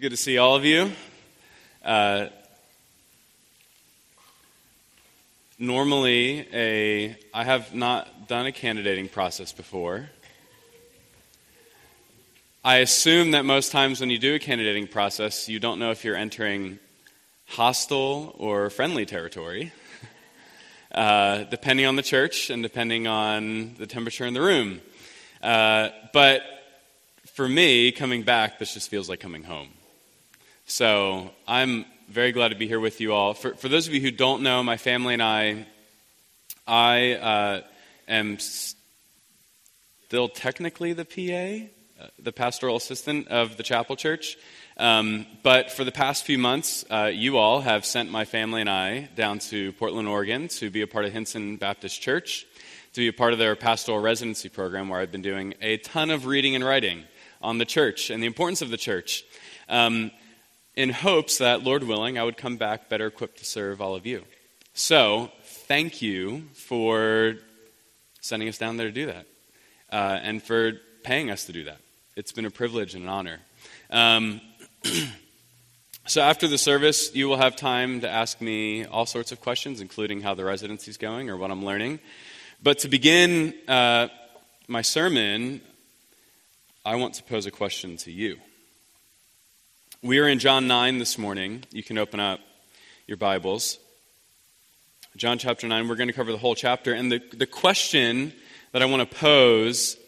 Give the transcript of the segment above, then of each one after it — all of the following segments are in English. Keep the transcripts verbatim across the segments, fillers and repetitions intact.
It's good to see all of you. Uh, normally, a I have not done a candidating process before. I assume that most times when you do a candidating process, you don't know if you're entering hostile or friendly territory, uh, depending on the church and depending on the temperature in the room. Uh, but for me, coming back, this just feels like coming home. So I'm very glad to be here with you all. For, for those of you who don't know, my family and I, I uh, am still technically the P A, the pastoral assistant of the Chapel Church. Um, but for the past few months, uh, you all have sent my family and I down to Portland, Oregon to be a part of Hinson Baptist Church, to be a part of their pastoral residency program where I've been doing a ton of reading and writing on the church and the importance of the church um, in hopes that, Lord willing, I would come back better equipped to serve all of you. So thank you for sending us down there to do that uh, and for paying us to do that. It's been a privilege and an honor. Um, so after the service, you will have time to ask me all sorts of questions, including how the residency is going or what I'm learning. But to begin uh, my sermon, I want to pose a question to you. We are in John nine this morning. You can open up your Bibles. John chapter nine, we're going to cover the whole chapter. And the, the question that I want to pose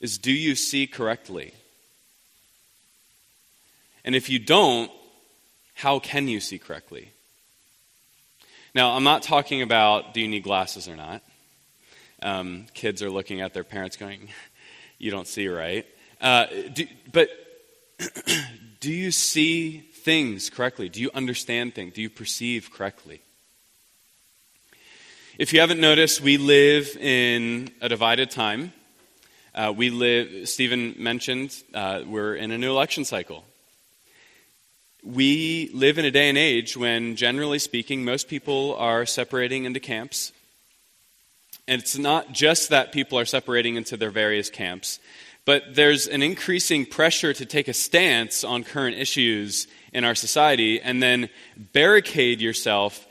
is, do you see correctly? And if you don't, how can you see correctly? Now, I'm not talking about do you need glasses or not. Um, kids are looking at their parents going, you don't see right. Uh, do, but do you see things correctly? Do you understand things? Do you perceive correctly? If you haven't noticed, we live in a divided time. Uh, we live, Stephen mentioned, uh, we're in a new election cycle. We live in a day and age when, generally speaking, most people are separating into camps. And it's not just that people are separating into their various camps, but there's an increasing pressure to take a stance on current issues in our society and then barricade yourself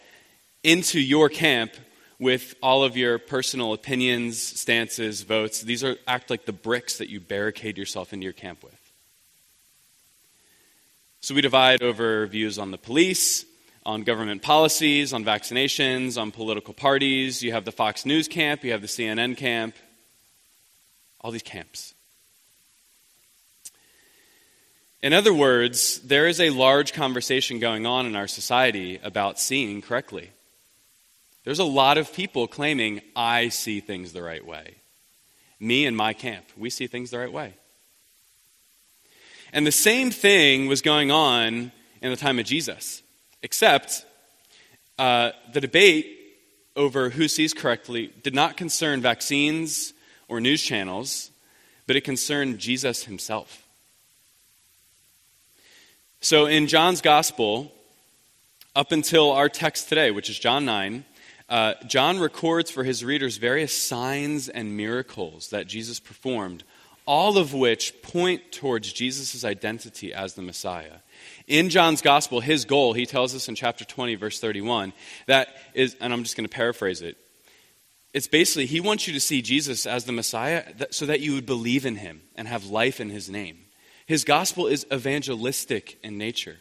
into your camp with all of your personal opinions, stances, votes. These are act like the bricks that you barricade yourself into your camp with. So we divide over views on the police, on government policies, on vaccinations, on political parties. You have the Fox News camp, you have the C N N camp, all these camps. In other words, there is a large conversation going on in our society about seeing correctly. There's a lot of people claiming, I see things the right way. Me and my camp, we see things the right way. And the same thing was going on in the time of Jesus, except uh, the debate over who sees correctly did not concern vaccines or news channels, but it concerned Jesus himself. So in John's gospel, up until our text today, which is John nine, uh, John records for his readers various signs and miracles that Jesus performed, all of which point towards Jesus' identity as the Messiah. In John's gospel, his goal, he tells us in chapter twenty, verse thirty-one, that is, and I'm just going to paraphrase it, it's basically he wants you to see Jesus as the Messiah so that you would believe in him and have life in his name. His gospel is evangelistic in nature.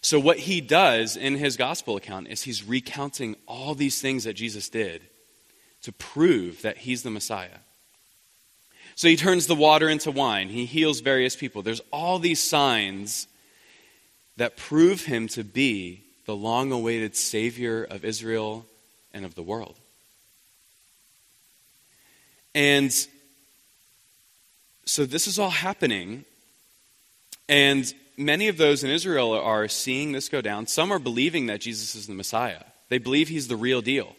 So what he does in his gospel account is he's recounting all these things that Jesus did to prove that he's the Messiah. So he turns the water into wine. He heals various people. There's all these signs that prove him to be the long-awaited Savior of Israel and of the world. And so this is all happening. And many of those in Israel are seeing this go down. Some are believing that Jesus is the Messiah. They believe he's the real deal.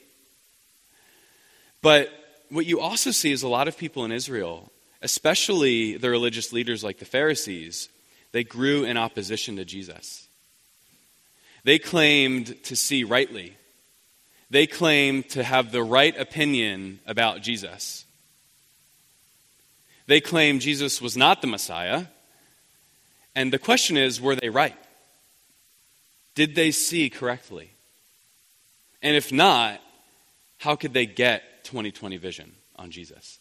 But what you also see is a lot of people in Israel, especially the religious leaders like the Pharisees, they grew in opposition to Jesus. They claimed to see rightly. They claimed to have the right opinion about Jesus. They claimed Jesus was not the Messiah. And the question is, were they right? Did they see correctly? And if not, how could they get twenty twenty vision on Jesus?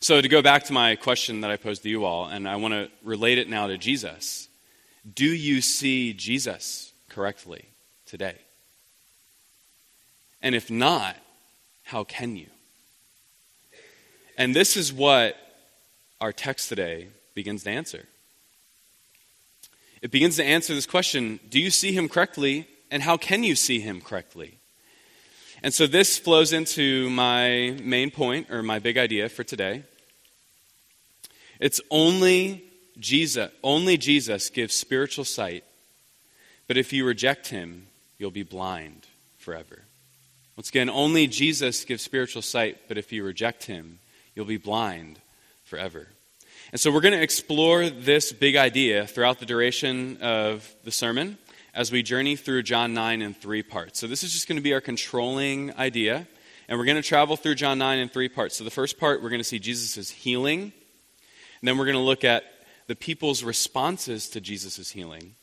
So to go back to my question that I posed to you all, and I want to relate it now to Jesus. Do you see Jesus correctly today? And if not, how can you? And this is what our text today begins to answer. It begins to answer this question, do you see him correctly, and how can you see him correctly? And so this flows into my main point, or my big idea for today. It's only Jesus, only Jesus gives spiritual sight, but if you reject him, you'll be blind forever. Once again, only Jesus gives spiritual sight, but if you reject him, you'll be blind forever. And so we're going to explore this big idea throughout the duration of the sermon as we journey through John nine in three parts. So this is just going to be our controlling idea, and we're going to travel through John nine in three parts. So the first part, we're going to see Jesus' healing, and then we're going to look at the people's responses to Jesus' healing,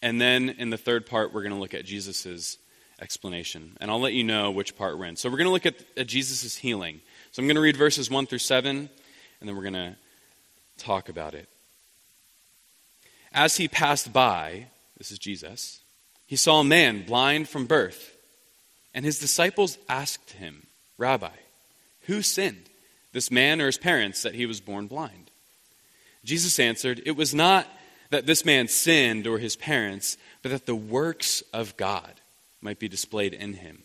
and then in the third part, we're going to look at Jesus' explanation. And I'll let you know which part we're in. So we're going to look at, at Jesus' healing. So I'm going to read verses one through seven, and then we're going to talk about it. As he passed by, this is Jesus, he saw a man blind from birth, and his disciples asked him, Rabbi, who sinned, this man or his parents, that he was born blind? Jesus answered, it was not that this man sinned or his parents, but that the works of God might be displayed in him.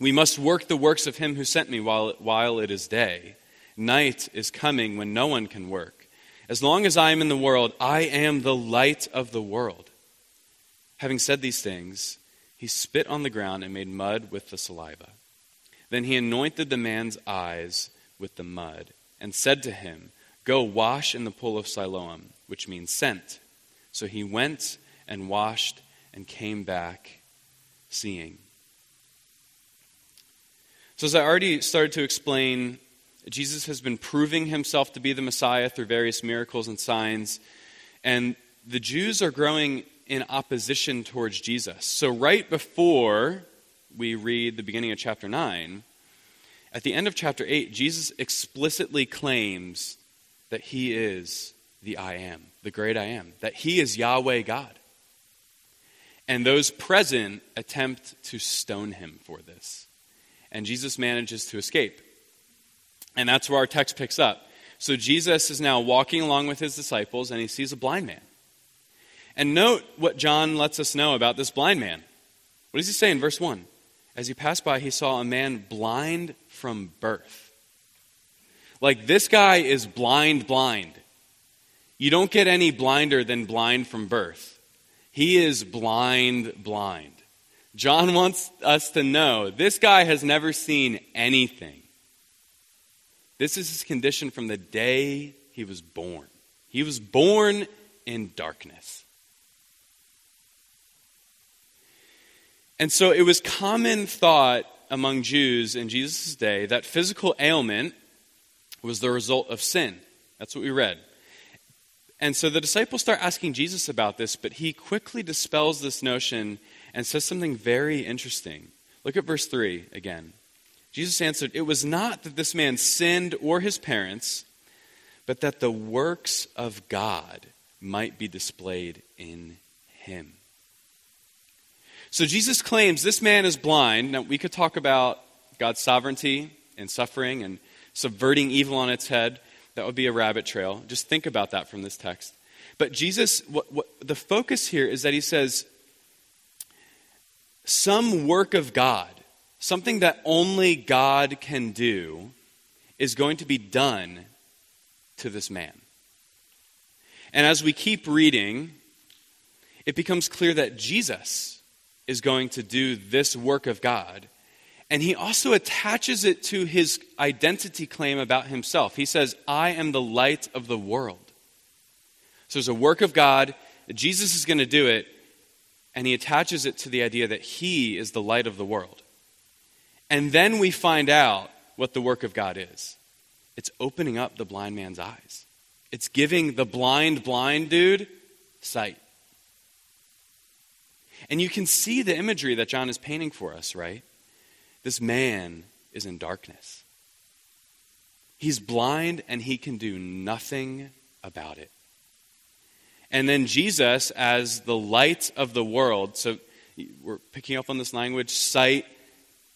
We must work the works of him who sent me while while it is day. Night is coming when no one can work. As long as I am in the world, I am the light of the world. Having said these things, he spit on the ground and made mud with the saliva. Then he anointed the man's eyes with the mud and said to him, go wash in the pool of Siloam, which means sent. So he went and washed and came back seeing. So as I already started to explain, Jesus has been proving himself to be the Messiah through various miracles and signs. And the Jews are growing in opposition towards Jesus. So right before we read the beginning of chapter nine, at the end of chapter eight, Jesus explicitly claims that he is the I Am, the great I Am, that he is Yahweh God. And those present attempt to stone him for this. And Jesus manages to escape. And that's where our text picks up. So Jesus is now walking along with his disciples, and he sees a blind man. And note what John lets us know about this blind man. What does he say in verse one? As he passed by, he saw a man blind from birth. Like, this guy is blind, blind. You don't get any blinder than blind from birth. He is blind, blind. John wants us to know this guy has never seen anything. This is his condition from the day he was born. He was born in darkness. And so it was common thought among Jews in Jesus' day that physical ailment was the result of sin. That's what we read. And so the disciples start asking Jesus about this, but he quickly dispels this notion and says something very interesting. Look at verse three again. Jesus answered, it was not that this man sinned or his parents, but that the works of God might be displayed in him. So Jesus claims this man is blind. Now, we could talk about God's sovereignty and suffering and subverting evil on its head. That would be a rabbit trail. Just think about that from this text. But Jesus, what, what, the focus here is that he says, some work of God, something that only God can do, is going to be done to this man. And as we keep reading, it becomes clear that Jesus is going to do this work of God. And he also attaches it to his identity claim about himself. He says, I am the light of the world. So there's a work of God. Jesus is going to do it. And he attaches it to the idea that he is the light of the world. And then we find out what the work of God is. It's opening up the blind man's eyes. It's giving the blind, blind dude sight. And you can see the imagery that John is painting for us, right? This man is in darkness. He's blind and he can do nothing about it. And then Jesus, as the light of the world, so we're picking up on this language, sight,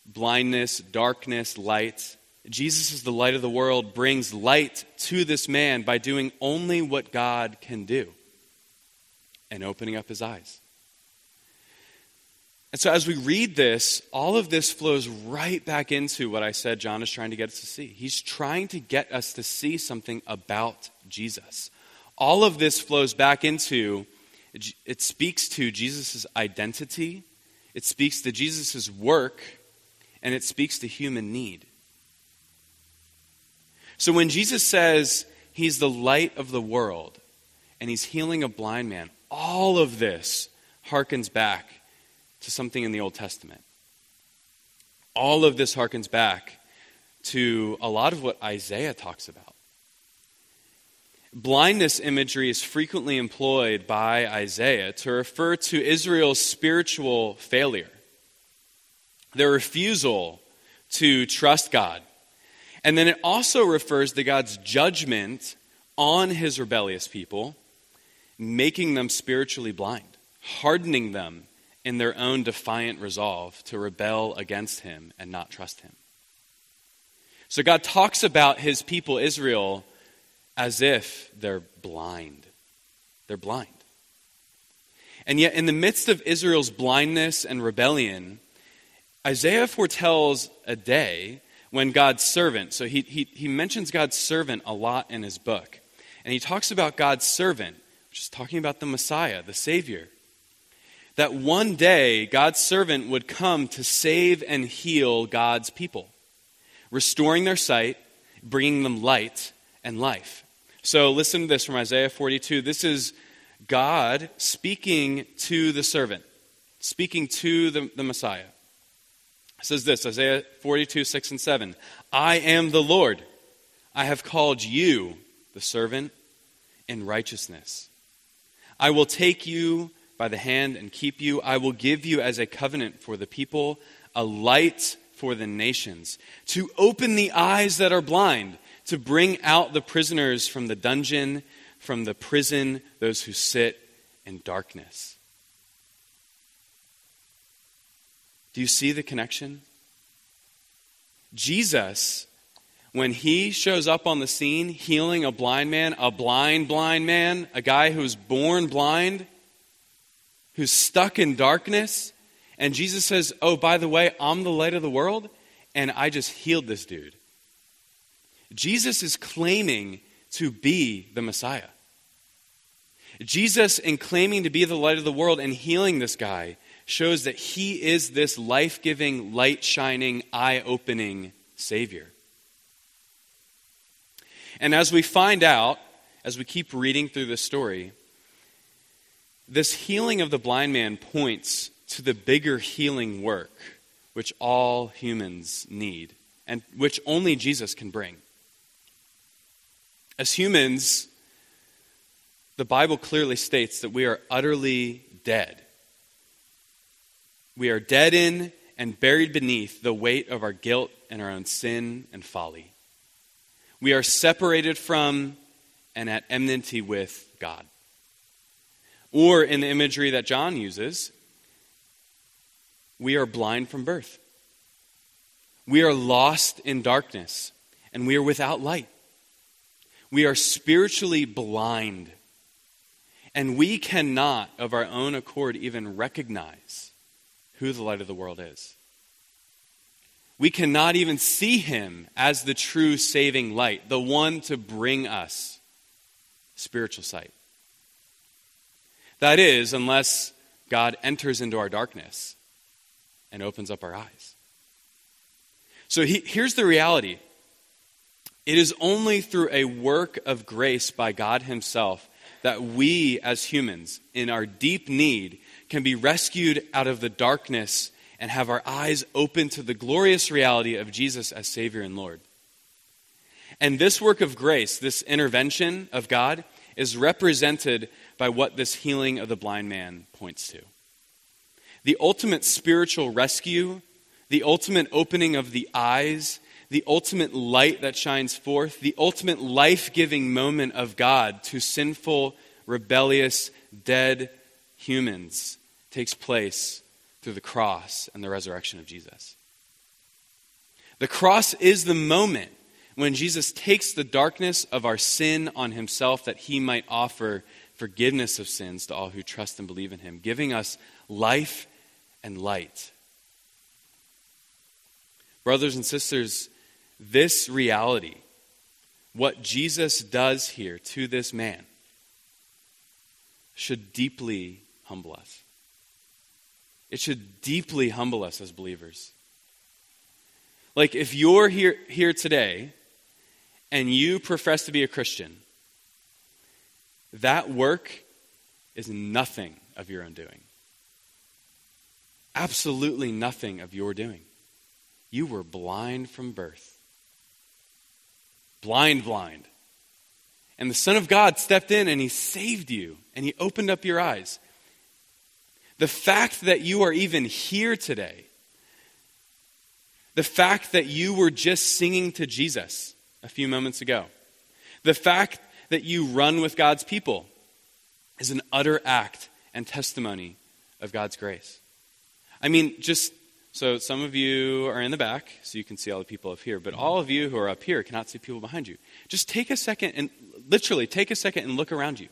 blindness, darkness, light. Jesus is the light of the world, brings light to this man by doing only what God can do and opening up his eyes. And so as we read this, all of this flows right back into what I said John is trying to get us to see. He's trying to get us to see something about Jesus. All of this flows back into, it speaks to Jesus' identity, it speaks to Jesus' work, and it speaks to human need. So when Jesus says he's the light of the world and he's healing a blind man, all of this harkens back to something in the Old Testament. All of this harkens back to a lot of what Isaiah talks about. Blindness imagery is frequently employed by Isaiah to refer to Israel's spiritual failure, their refusal to trust God. And then it also refers to God's judgment on his rebellious people, making them spiritually blind, hardening them in their own defiant resolve to rebel against him and not trust him. So God talks about his people Israel as if they're blind. They're blind. And yet in the midst of Israel's blindness and rebellion, Isaiah foretells a day when God's servant, so he, he, he mentions God's servant a lot in his book. And he talks about God's servant, which is talking about the Messiah, the Savior, that one day God's servant would come to save and heal God's people, restoring their sight, bringing them light and life. So listen to this from Isaiah forty-two. This is God speaking to the servant, speaking to the, the Messiah. It says this, Isaiah forty-two, six and seven. I am the Lord. I have called you, the servant, in righteousness. I will take you by the hand and keep you. I will give you as a covenant for the people, a light for the nations, to open the eyes that are blind, to bring out the prisoners from the dungeon, from the prison, those who sit in darkness. Do you see the connection? Jesus, when he shows up on the scene, healing a blind man, a blind, blind man, a guy who's born blind, who's stuck in darkness, and Jesus says, oh, by the way, I'm the light of the world, and I just healed this dude. Jesus is claiming to be the Messiah. Jesus, in claiming to be the light of the world and healing this guy, shows that he is this life-giving, light-shining, eye-opening Savior. And as we find out, as we keep reading through this story, this healing of the blind man points to the bigger healing work which all humans need and which only Jesus can bring. As humans, the Bible clearly states that we are utterly dead. We are dead in and buried beneath the weight of our guilt and our own sin and folly. We are separated from and at enmity with God. Or in the imagery that John uses, we are blind from birth. We are lost in darkness, and we are without light. We are spiritually blind, and we cannot of our own accord even recognize who the light of the world is. We cannot even see him as the true saving light, the one to bring us spiritual sight. That is, unless God enters into our darkness and opens up our eyes. So he, here's the reality. It is only through a work of grace by God himself that we as humans, in our deep need, can be rescued out of the darkness and have our eyes open to the glorious reality of Jesus as Savior and Lord. And this work of grace, this intervention of God, is represented by what this healing of the blind man points to. The ultimate spiritual rescue, the ultimate opening of the eyes, the ultimate light that shines forth, the ultimate life-giving moment of God to sinful, rebellious, dead humans takes place through the cross and the resurrection of Jesus. The cross is the moment when Jesus takes the darkness of our sin on himself that he might offer forgiveness of sins to all who trust and believe in him, giving us life and light. Brothers and sisters, this reality, what Jesus does here to this man, should deeply humble us. It should deeply humble us as believers. Like, if you're here, here today and you profess to be a Christian, that work is nothing of your own doing. Absolutely nothing of your doing. You were blind from birth. Blind, blind. And the Son of God stepped in and he saved you and he opened up your eyes. The fact that you are even here today, the fact that you were just singing to Jesus a few moments ago, the fact that you run with God's people is an utter act and testimony of God's grace. I mean, just so some of you are in the back, so you can see all the people up here, but all of you who are up here cannot see people behind you. Just take a second and literally take a second and look around you.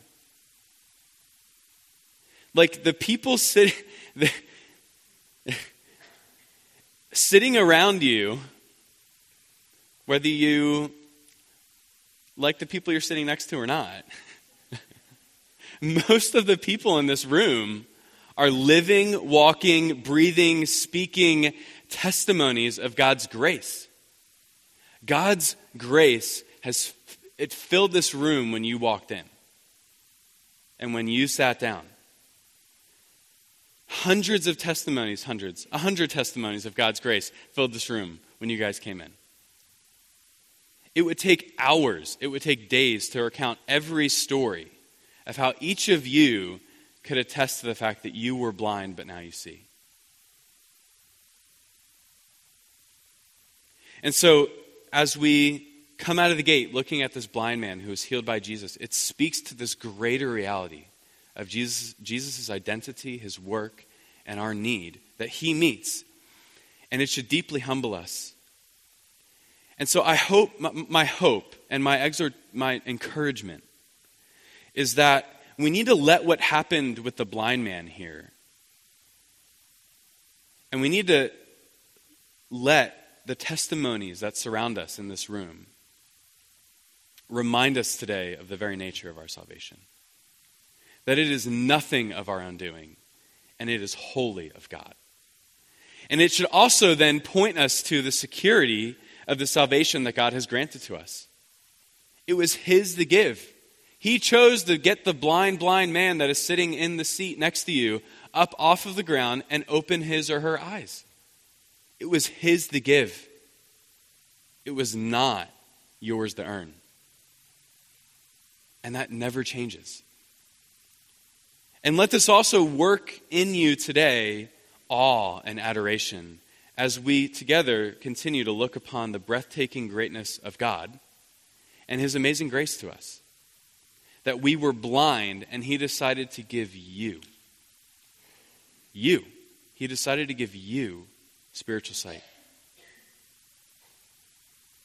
Like the people sitting... Sitting around you, whether you like the people you're sitting next to or not, most of the people in this room are living, walking, breathing, speaking testimonies of God's grace. God's grace has it filled this room when you walked in and when you sat down. Hundreds of testimonies, hundreds, a hundred testimonies of God's grace filled this room when you guys came in. It would take hours, it would take days to recount every story of how each of you could attest to the fact that you were blind, but now you see. And so, as we come out of the gate looking at this blind man who was healed by Jesus, it speaks to this greater reality of Jesus' Jesus's identity, his work, and our need that he meets. And it should deeply humble us. And so I hope, my, my hope and my exhort, my encouragement is that we need to let what happened with the blind man here. And we need to let the testimonies that surround us in this room remind us today of the very nature of our salvation. That it is nothing of our own doing, and it is wholly of God. And it should also then point us to the security of the salvation that God has granted to us. It was his to give. He chose to get the blind, blind man that is sitting in the seat next to you up off of the ground and open his or her eyes. It was his to give. It was not yours to earn. And that never changes. And let this also work in you today, awe and adoration, as we together continue to look upon the breathtaking greatness of God and his amazing grace to us. That we were blind and he decided to give you, you, he decided to give you spiritual sight.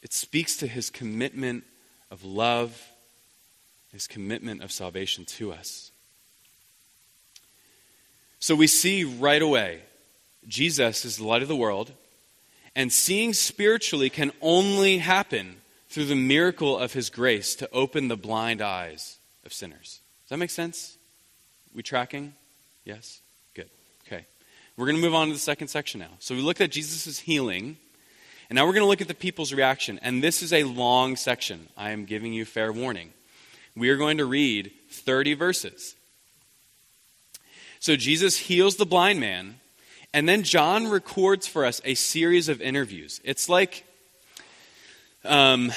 It speaks to his commitment of love, his commitment of salvation to us. So we see right away, Jesus is the light of the world, and seeing spiritually can only happen through the miracle of his grace to open the blind eyes of sinners. Does that make sense? We tracking? Yes? Good. Okay. We're going to move on to the second section now. So we looked at Jesus' healing, and now we're going to look at the people's reaction. And this is a long section. I am giving you fair warning. We are going to read thirty verses. So Jesus heals the blind man, and then John records for us a series of interviews. It's like, um,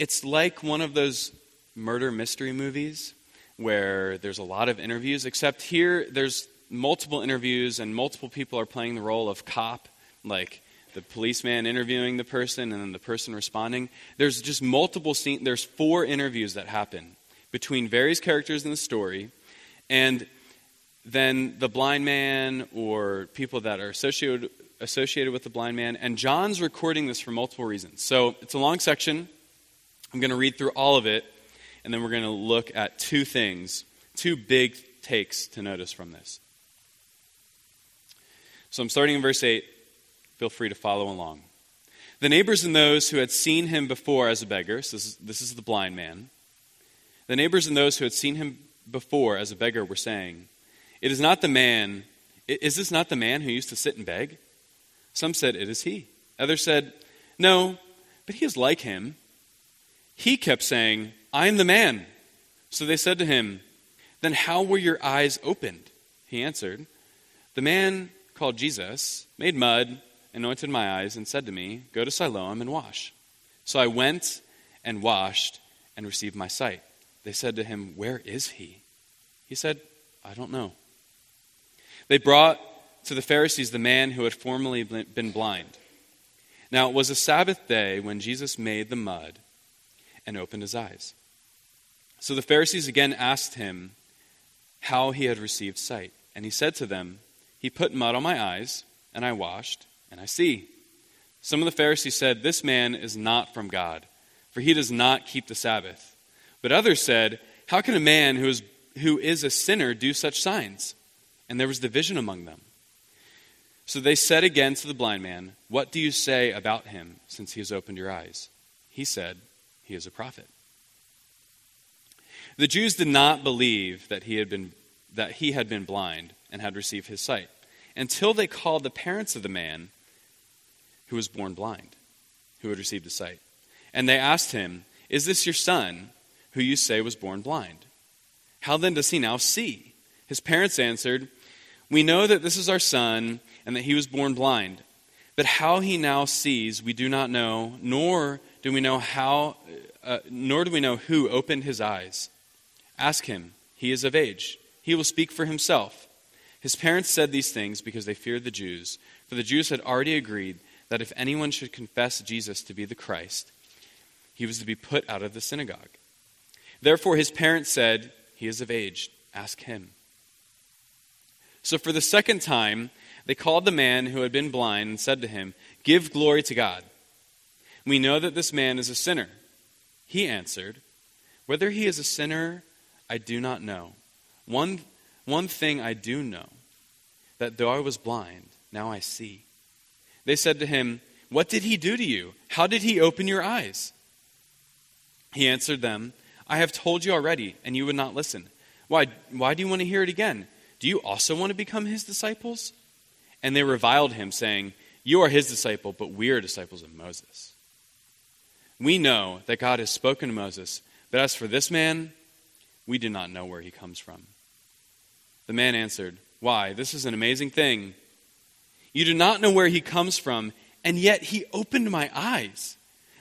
It's like one of those murder mystery movies where there's a lot of interviews, except here there's multiple interviews and multiple people are playing the role of cop, like the policeman interviewing the person and then the person responding. There's just multiple scenes. There's four interviews that happen between various characters in the story, and then the blind man or people that are associated associated with the blind man. And John's recording this for multiple reasons. So it's a long section. I'm going to read through all of it, and then we're going to look at two things, two big takes to notice from this. So I'm starting in verse eight. Feel free to follow along. The neighbors and those who had seen him before as a beggar, so this is, this is the blind man. The neighbors and those who had seen him before as a beggar were saying, "It is not the man, is this not the man who used to sit and beg?" Some said, "It is he." Others said, "No, but he is like him." He kept saying, "I am the man." So they said to him, "Then how were your eyes opened?" He answered, "The man called Jesus made mud, anointed my eyes, and said to me, 'Go to Siloam and wash.' So I went and washed and received my sight." They said to him, "Where is he?" He said, "I don't know." They brought to the Pharisees the man who had formerly been blind. Now it was a Sabbath day when Jesus made the mud and opened his eyes. So the Pharisees again asked him how he had received sight. And he said to them, "He put mud on my eyes, and I washed, and I see." Some of the Pharisees said, "This man is not from God, for he does not keep the Sabbath." But others said, "How can a man who is who is a sinner do such signs?" And there was division among them. So they said again to the blind man, "What do you say about him, since he has opened your eyes?" He said, "He is a prophet." The Jews did not believe that he had been that he had been blind and had received his sight, until they called the parents of the man who was born blind, who had received his sight. And they asked him, "Is this your son, who you say was born blind? How then does he now see?" His parents answered, "We know that this is our son, and that he was born blind. But how he now sees, we do not know, nor do we know how, uh, nor do we know who opened his eyes. Ask him. He is of age. He will speak for himself." His parents said these things because they feared the Jews, for the Jews had already agreed that if anyone should confess Jesus to be the Christ, he was to be put out of the synagogue. Therefore his parents said, "He is of age, ask him." So for the second time, they called the man who had been blind and said to him, "Give glory to God. We know that this man is a sinner." He answered, "Whether he is a sinner, I do not know. One One thing I do know, that though I was blind, now I see." They said to him, "What did he do to you? How did he open your eyes?" He answered them, "I have told you already, and you would not listen. Why, why do you want to hear it again? Do you also want to become his disciples?" And they reviled him, saying, "You are his disciple, but we are disciples of Moses. We know that God has spoken to Moses, but as for this man, we do not know where he comes from." The man answered, "Why, this is an amazing thing. You do not know where he comes from, and yet he opened my eyes.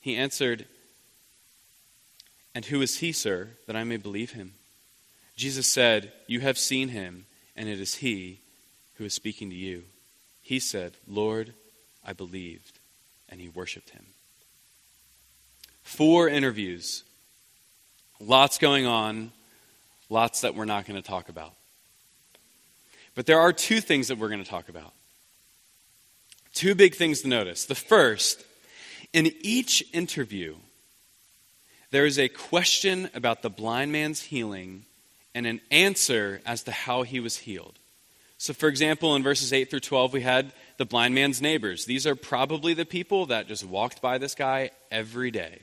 He answered, "And who is he, sir, that I may believe him?" Jesus said, "You have seen him, and it is he who is speaking to you." He said, "Lord, I believed," and he worshipped him. Four interviews. Lots going on. Lots that we're not going to talk about. But there are two things that we're going to talk about. Two big things to notice. The first, in each interview, there is a question about the blind man's healing and an answer as to how he was healed. So for example, in verses eight through twelve, we had the blind man's neighbors. These are probably the people that just walked by this guy every day.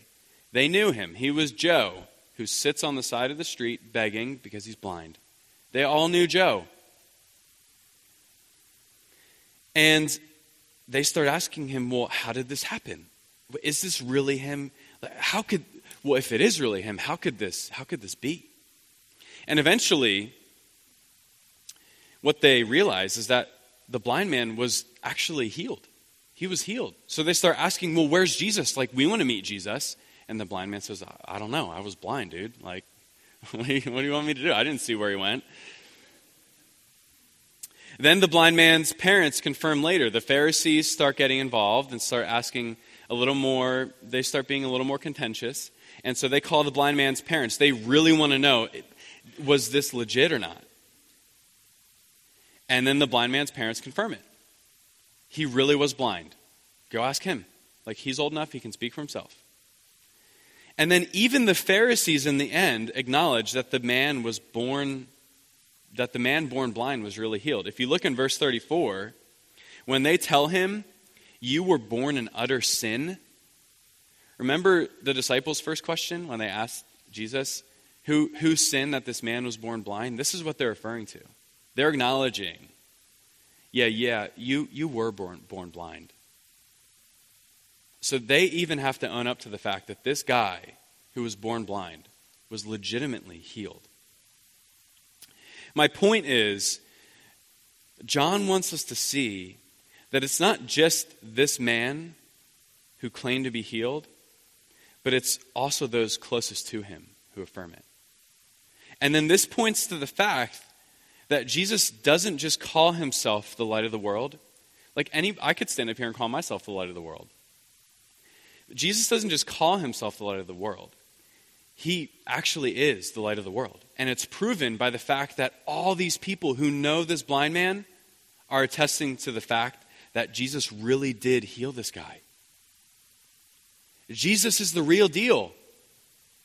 They knew him. He was Joe, who sits on the side of the street begging because he's blind. They all knew Joe. And they start asking him, well, how did this happen? Is this really him? How could, well, if it is really him, how could this, how could this be? And eventually, what they realize is that the blind man was actually healed. He was healed. So they start asking, well, where's Jesus? Like, we want to meet Jesus. And the blind man says, I don't know. I was blind, dude. Like, what do you want me to do? I didn't see where he went. Then the blind man's parents confirm later. The Pharisees start getting involved and start asking a little more. They start being a little more contentious. And so they call the blind man's parents. They really want to know, was this legit or not? And then the blind man's parents confirm it. He really was blind. Go ask him. Like, he's old enough, he can speak for himself. And then even the Pharisees in the end acknowledge that the man was born, that the man born blind was really healed. If you look in verse thirty-four, when they tell him, you were born in utter sin. Remember the disciples' first question when they asked Jesus, who, who sinned that this man was born blind? This is what they're referring to. They're acknowledging, yeah, yeah, you, you were born, born blind. So they even have to own up to the fact that this guy who was born blind was legitimately healed. My point is, John wants us to see that it's not just this man who claimed to be healed, but it's also those closest to him who affirm it. And then this points to the fact that Jesus doesn't just call himself the light of the world. Like any, I could stand up here and call myself the light of the world. Jesus doesn't just call himself the light of the world. He actually is the light of the world. And it's proven by the fact that all these people who know this blind man are attesting to the fact that Jesus really did heal this guy. Jesus is the real deal.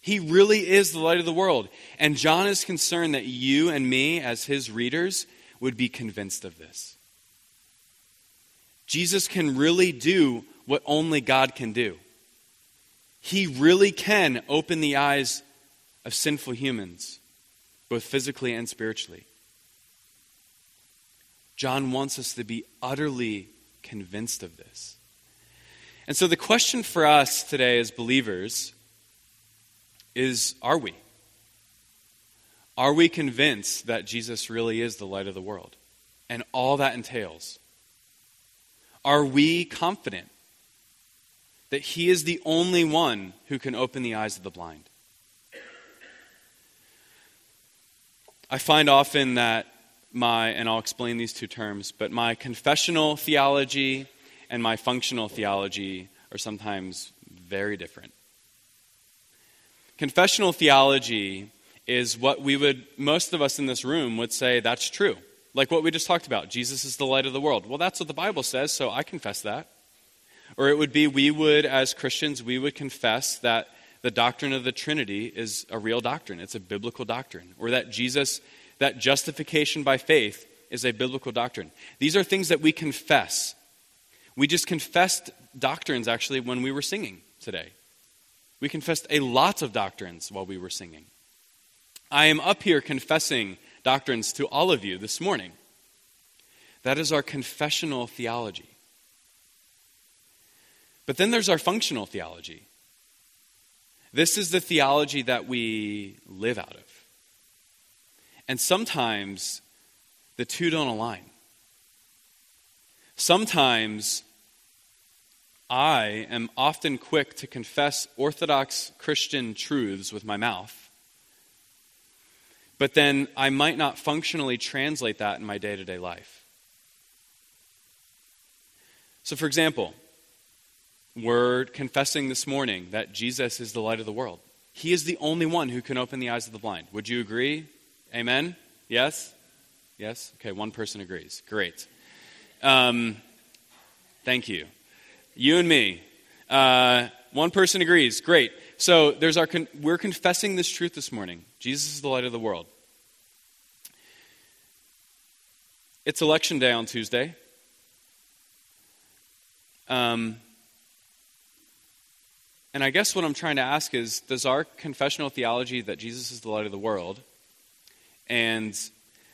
He really is the light of the world. And John is concerned that you and me, as his readers, would be convinced of this. Jesus can really do what only God can do. He really can open the eyes of sinful humans, both physically and spiritually. John wants us to be utterly convinced of this. And so the question for us today as believers is, are we? Are we convinced that Jesus really is the light of the world and all that entails? Are we confident that he is the only one who can open the eyes of the blind? I find often that my, and I'll explain these two terms, but my confessional theology and my functional theology are sometimes very different. Confessional theology is what we would, most of us in this room would say that's true. Like what we just talked about, Jesus is the light of the world. Well, that's what the Bible says, so I confess that. Or it would be we would, as Christians, we would confess that the doctrine of the Trinity is a real doctrine. It's a biblical doctrine. Or that Jesus, that justification by faith is a biblical doctrine. These are things that we confess. We just confessed doctrines actually when we were singing today. We confessed a lot of doctrines while we were singing. I am up here confessing doctrines to all of you this morning. That is our confessional theology. But then there's our functional theology. This is the theology that we live out of. And sometimes the two don't align. Sometimes I am often quick to confess Orthodox Christian truths with my mouth, but then I might not functionally translate that in my day-to-day life. So for example, we're confessing this morning that Jesus is the light of the world. He is the only one who can open the eyes of the blind. Would you agree? Amen? Yes? Yes? Okay, one person agrees. Great. Um, thank you. You and me. Uh, one person agrees. Great. So there's our con- we're confessing this truth this morning. Jesus is the light of the world. It's election day on Tuesday. Um, And I guess what I'm trying to ask is, does our confessional theology that Jesus is the light of the world and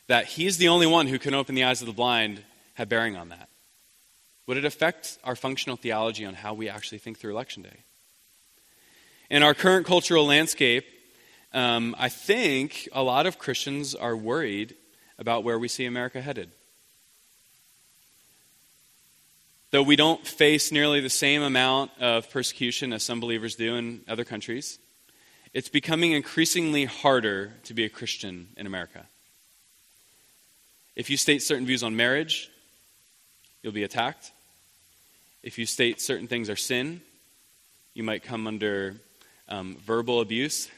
that he's the only one who can open the eyes of the blind have bearing on that? Would it affect our functional theology on how we actually think through Election Day? In our current cultural landscape, um, I think a lot of Christians are worried about where we see America headed. Though we don't face nearly the same amount of persecution as some believers do in other countries, it's becoming increasingly harder to be a Christian in America. If you state certain views on marriage, you'll be attacked. If you state certain things are sin, you might come under um, verbal abuse.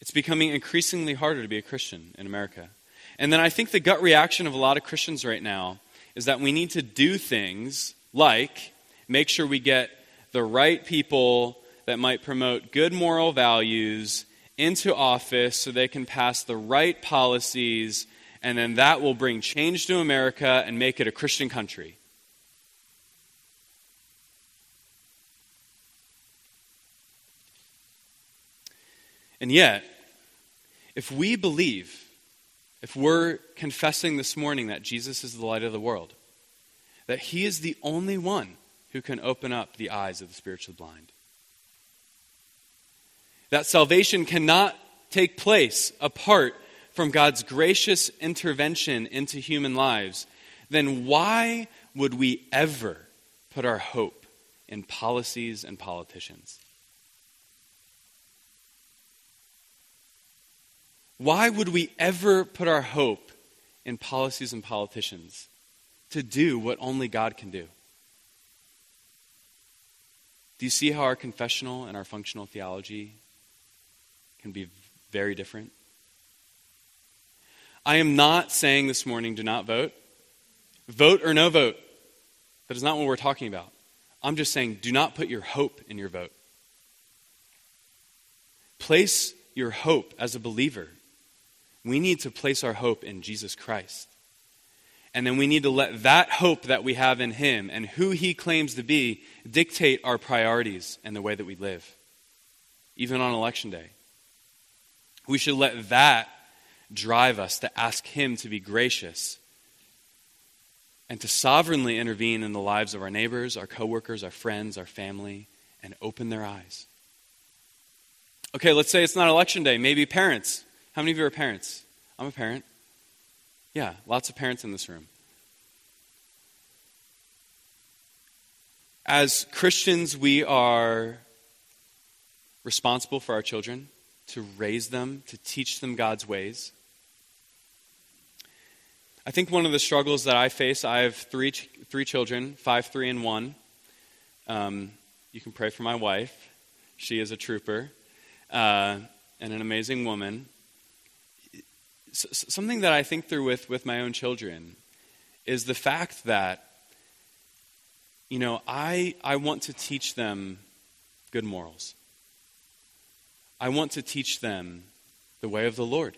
It's becoming increasingly harder to be a Christian in America. And then I think the gut reaction of a lot of Christians right now is that we need to do things like make sure we get the right people that might promote good moral values into office so they can pass the right policies, and then that will bring change to America and make it a Christian country. And yet, if we believe, if we're confessing this morning that Jesus is the light of the world, that he is the only one who can open up the eyes of the spiritually blind, that salvation cannot take place apart from God's gracious intervention into human lives, then why would we ever put our hope in policies and politicians? Why would we ever put our hope in policies and politicians to do what only God can do? Do you see how our confessional and our functional theology can be very different? I am not saying this morning, do not vote. Vote or no vote. That is not what we're talking about. I'm just saying, do not put your hope in your vote. Place your hope as a believer. We need to place our hope in Jesus Christ. And then we need to let that hope that we have in him and who he claims to be dictate our priorities and the way that we live, even on Election Day. We should let that drive us to ask him to be gracious and to sovereignly intervene in the lives of our neighbors, our coworkers, our friends, our family, and open their eyes. Okay, let's say it's not Election Day. Maybe parents. How many of you are parents? I'm a parent. Yeah, lots of parents in this room. As Christians, we are responsible for our children, to raise them, to teach them God's ways. I think one of the struggles that I face, I have three ch- three children, five, three, and one. Um, you can pray for my wife. She is a trooper uh, and an amazing woman. S- something that I think through with, with my own children is the fact that, you know, I I want to teach them good morals. I want to teach them the way of the Lord.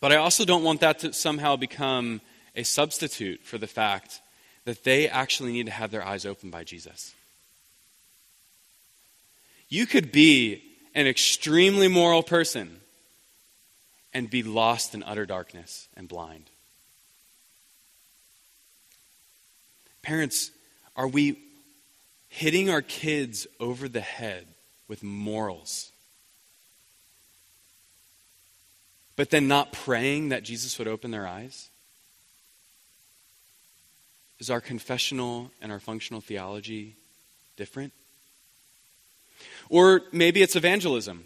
But I also don't want that to somehow become a substitute for the fact that they actually need to have their eyes opened by Jesus. You could be an extremely moral person and be lost in utter darkness and blind. Parents, are we hitting our kids over the head with morals, but then not praying that Jesus would open their eyes? Is our confessional and our functional theology different? Or maybe it's evangelism.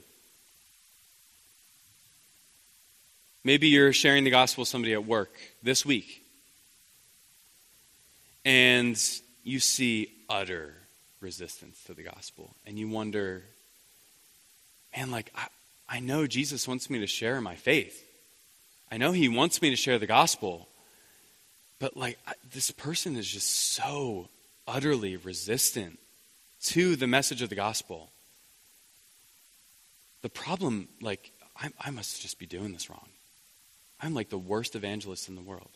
Maybe you're sharing the gospel with somebody at work this week, and you see utter resistance to the gospel, and you wonder, man, like, I, I know Jesus wants me to share my faith. I know he wants me to share the gospel, but like, I, this person is just so utterly resistant to the message of the gospel. The problem, like, I, I must just be doing this wrong. I'm like the worst evangelist in the world.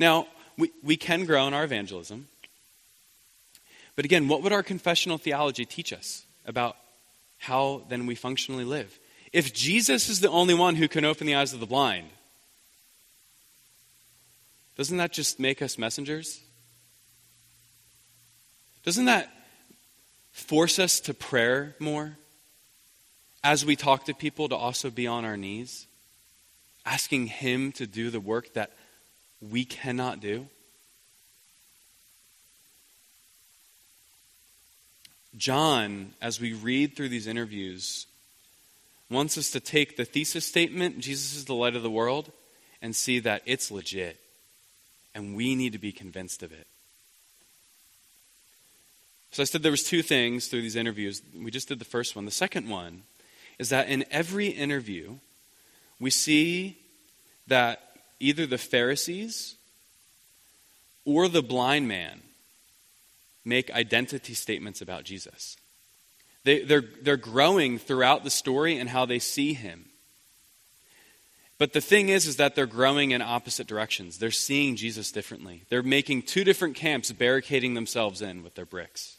Now, we, we can grow in our evangelism. But again, what would our confessional theology teach us about how then we functionally live? If Jesus is the only one who can open the eyes of the blind, doesn't that just make us messengers? Doesn't that force us to prayer more? As we talk to people, to also be on our knees, asking him to do the work that we cannot do? John, as we read through these interviews, wants us to take the thesis statement, Jesus is the light of the world, and see that it's legit. And we need to be convinced of it. So I said there was two things through these interviews. We just did the first one. The second one is that in every interview, we see that either the Pharisees or the blind man make identity statements about Jesus. They, they're, they're growing throughout the story and how they see him. But the thing is, is that they're growing in opposite directions. They're seeing Jesus differently. They're making two different camps, barricading themselves in with their bricks.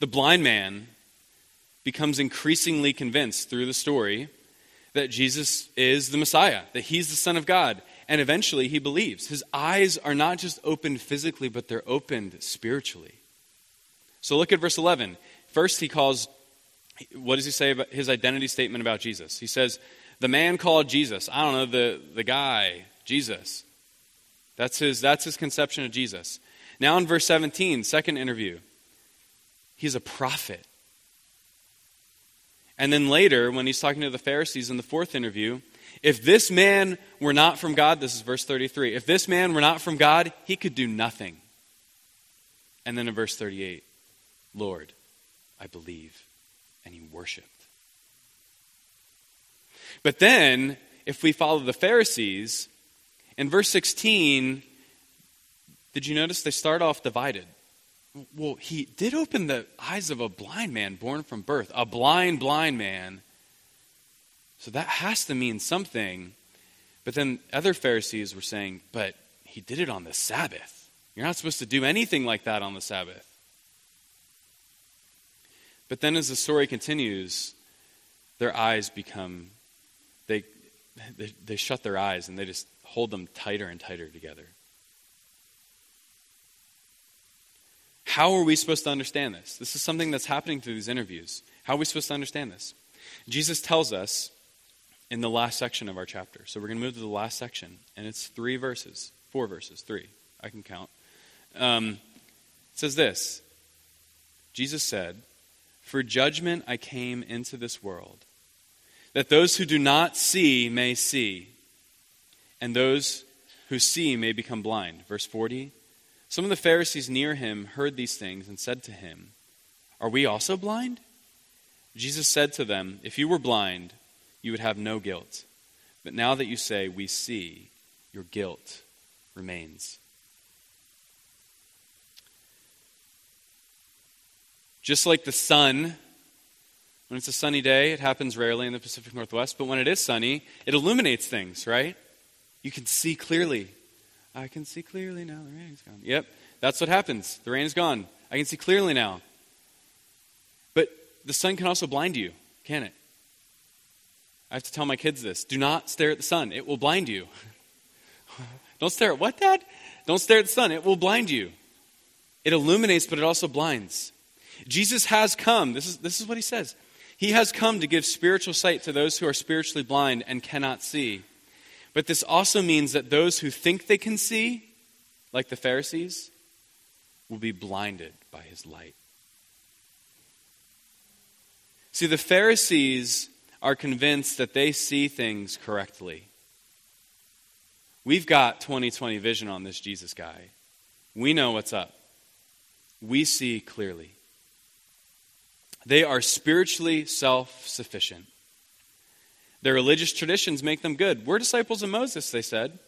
The blind man becomes increasingly convinced through the story that Jesus is the Messiah, that he's the Son of God. And eventually he believes. His eyes are not just opened physically, but they're opened spiritually. So look at verse eleven. First he calls, what does he say about his identity statement about Jesus? He says, the man called Jesus. I don't know, the, the guy, Jesus. That's his, that's his conception of Jesus. Now in verse seventeen, second interview, he's a prophet. And then later, when he's talking to the Pharisees in the fourth interview, if this man were not from God, this is verse thirty-three, if this man were not from God, he could do nothing. And then in verse thirty-eight, Lord, I believe. And he worshiped. But then, if we follow the Pharisees, in verse sixteen, did you notice they start off divided? Well, he did open the eyes of a blind man born from birth, a blind, blind man. So that has to mean something. But then other Pharisees were saying, but he did it on the Sabbath. You're not supposed to do anything like that on the Sabbath. But then as the story continues, their eyes become, they, they they shut their eyes and they just hold them tighter and tighter together. How are we supposed to understand this? This is something that's happening through these interviews. How are we supposed to understand this? Jesus tells us in the last section of our chapter. So we're going to move to the last section. And it's three verses, four verses, three. I can count. Um, it says this. Jesus said, for judgment I came into this world, that those who do not see may see, and those who see may become blind. Verse forty, some of the Pharisees near him heard these things and said to him, are we also blind? Jesus said to them, if you were blind, you would have no guilt. But now that you say, we see, your guilt remains. Just like the sun, when it's a sunny day, it happens rarely in the Pacific Northwest, but when it is sunny, it illuminates things, right? You can see clearly. I can see clearly now, the rain's gone. Yep, that's what happens. The rain is gone. I can see clearly now. But the sun can also blind you, can it? I have to tell my kids this. Do not stare at the sun. It will blind you. Don't stare at what, Dad? Don't stare at the sun. It will blind you. It illuminates, but it also blinds. Jesus has come. This is this is what he says. He has come to give spiritual sight to those who are spiritually blind and cannot see. But this also means that those who think they can see, like the Pharisees, will be blinded by his light. See, the Pharisees are convinced that they see things correctly. We've got twenty twenty vision on this Jesus guy. We know what's up. We see clearly. They are spiritually self-sufficient. Their religious traditions make them good. We're disciples of Moses, they said.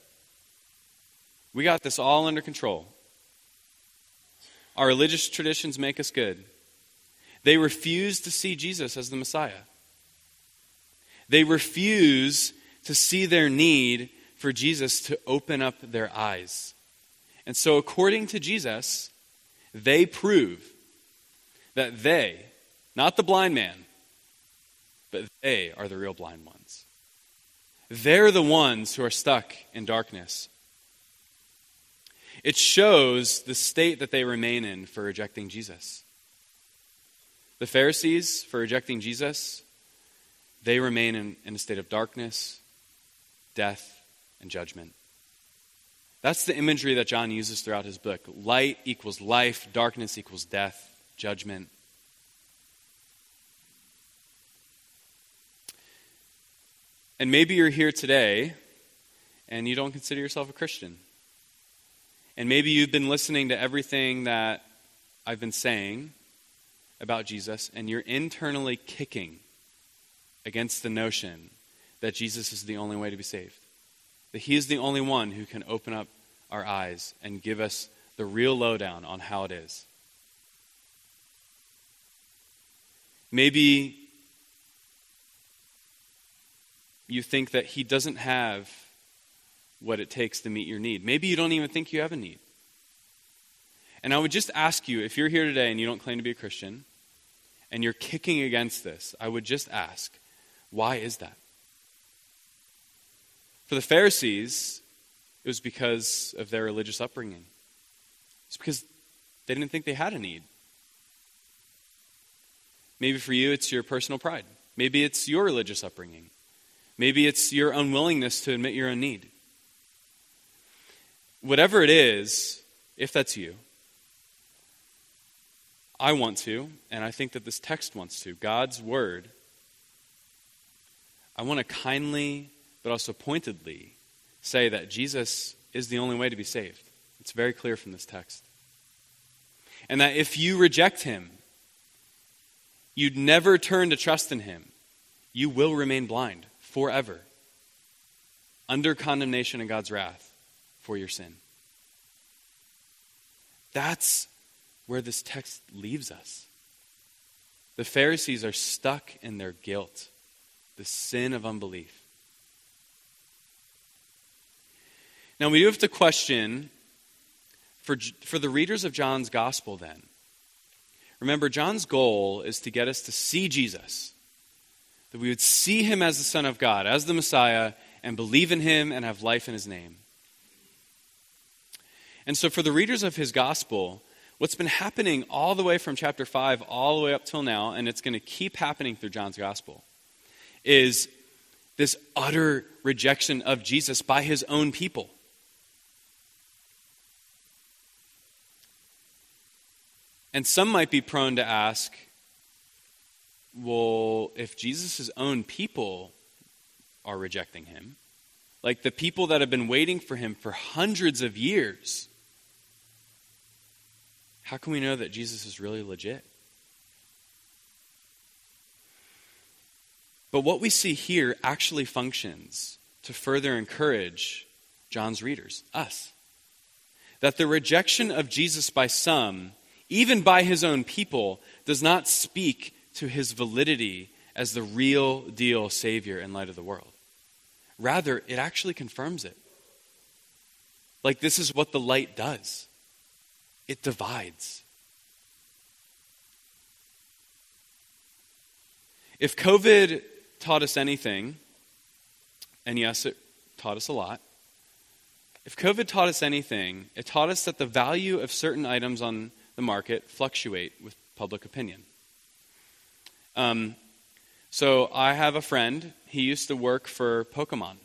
We got this all under control. Our religious traditions make us good. They refuse to see Jesus as the Messiah. They refuse to see their need for Jesus to open up their eyes And so according to Jesus, they prove that they, not the blind man, but they are the real blind ones. They're the ones who are stuck in darkness. It shows the state that they remain in for rejecting Jesus. The Pharisees, for rejecting Jesus, they remain in, in a state of darkness, death, and judgment. That's the imagery that John uses throughout his book. Light equals life, darkness equals death, judgment. And maybe you're here today and you don't consider yourself a Christian. And maybe you've been listening to everything that I've been saying about Jesus, and you're internally kicking against the notion that Jesus is the only way to be saved. That he is the only one who can open up our eyes and give us the real lowdown on how it is. Maybe you think that he doesn't have what it takes to meet your need. Maybe you don't even think you have a need. And I would just ask you, if you're here today and you don't claim to be a Christian, and you're kicking against this, I would just ask, why is that? For the Pharisees, it was because of their religious upbringing. It's because they didn't think they had a need. Maybe for you, it's your personal pride. Maybe it's your religious upbringing. Maybe it's your unwillingness to admit your own need. Whatever it is, if that's you, I want to, and I think that this text wants to, God's word, I want to kindly but also pointedly say that Jesus is the only way to be saved. It's very clear from this text. And that if you reject him, you'd never turn to trust in him. You will remain blind forever, under condemnation and God's wrath for your sin. That's where this text leaves us. The Pharisees are stuck in their guilt, the sin of unbelief. Now, we do have to question, for, for the readers of John's gospel then, remember, John's goal is to get us to see Jesus, that we would see him as the Son of God, as the Messiah, and believe in him and have life in his name. And so for the readers of his gospel, what's been happening all the way from chapter five all the way up till now, and it's going to keep happening through John's gospel, is this utter rejection of Jesus by his own people. And some might be prone to ask, well, if Jesus' own people are rejecting him, like the people that have been waiting for him for hundreds of years, how can we know that Jesus is really legit? But what we see here actually functions to further encourage John's readers, us. That the rejection of Jesus by some, even by his own people, does not speak to his validity as the real deal Savior and light of the world. Rather, it actually confirms it. Like, this is what the light does. It divides. If COVID taught us anything, and yes, it taught us a lot, if COVID taught us anything, it taught us that the value of certain items on the market fluctuate with public opinion. Um, so I have a friend, he used to work for Pokemon.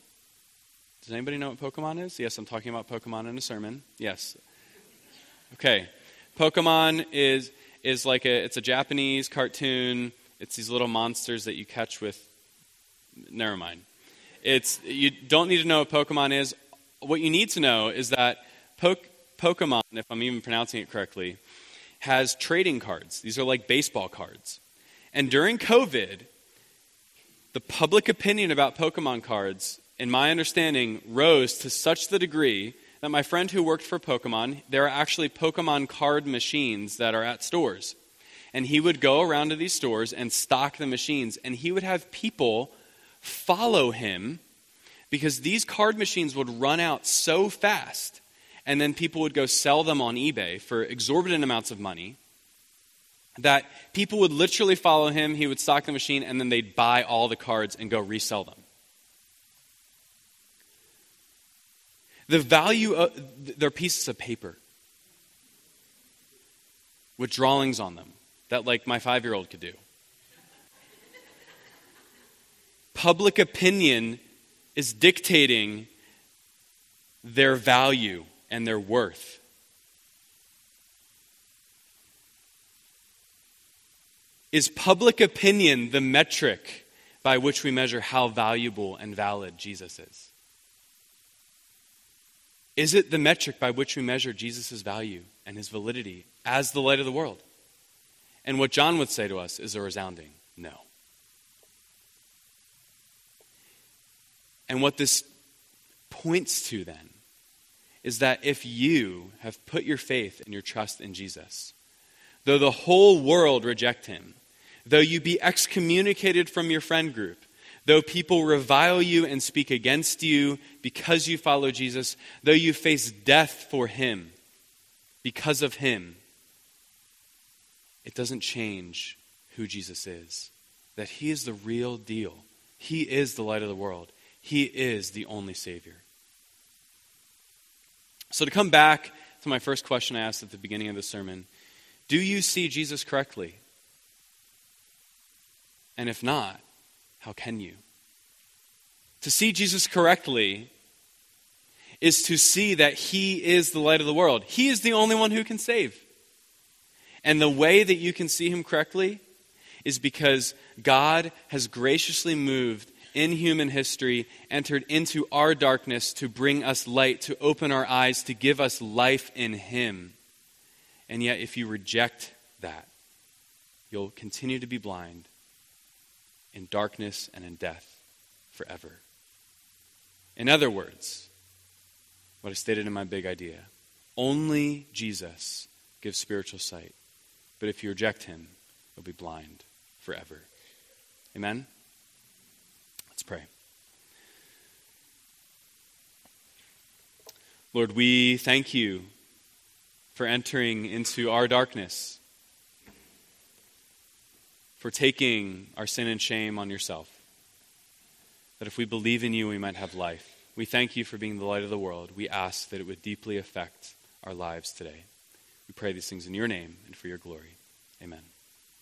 Does anybody know what Pokemon is? Yes, I'm talking about Pokemon in a sermon. Yes. Okay. Pokemon is is like a, it's a Japanese cartoon. It's these little monsters that you catch with, never mind. It's, you don't need to know what Pokemon is. What you need to know is that Pokemon, Pokemon, if I'm even pronouncing it correctly, has trading cards. These are like baseball cards. And during COVID, the public opinion about Pokemon cards, in my understanding, rose to such the degree that my friend who worked for Pokemon, there are actually Pokemon card machines that are at stores. And he would go around to these stores and stock the machines. And he would have people follow him because these card machines would run out so fast and then people would go sell them on eBay for exorbitant amounts of money, that people would literally follow him, he would stock the machine, and then they'd buy all the cards and go resell them. The value of their pieces of paper with drawings on them that like my five-year-old could do. Public opinion is dictating their value and their worth. Is public opinion the metric by which we measure how valuable and valid Jesus is? Is it the metric by which we measure Jesus' value and his validity as the light of the world? And what John would say to us is a resounding no. And what this points to then is that if you have put your faith and your trust in Jesus, though the whole world reject him, though you be excommunicated from your friend group, though people revile you and speak against you because you follow Jesus, though you face death for him, because of him, it doesn't change who Jesus is. That he is the real deal. He is the light of the world. He is the only Savior. So to come back to my first question I asked at the beginning of the sermon, do you see Jesus correctly? And if not, how can you? To see Jesus correctly is to see that he is the light of the world. He is the only one who can save. And the way that you can see him correctly is because God has graciously moved in human history, entered into our darkness to bring us light, to open our eyes, to give us life in him. And yet if you reject that, you'll continue to be blind in darkness and in death forever. In other words, what I stated in my big idea, only Jesus gives spiritual sight. But if you reject him, you'll be blind forever. Amen? Let's pray. Lord, we thank you for entering into our darkness, for taking our sin and shame on yourself, that if we believe in you, we might have life. We thank you for being the light of the world. We ask that it would deeply affect our lives today. We pray these things in your name and for your glory. Amen.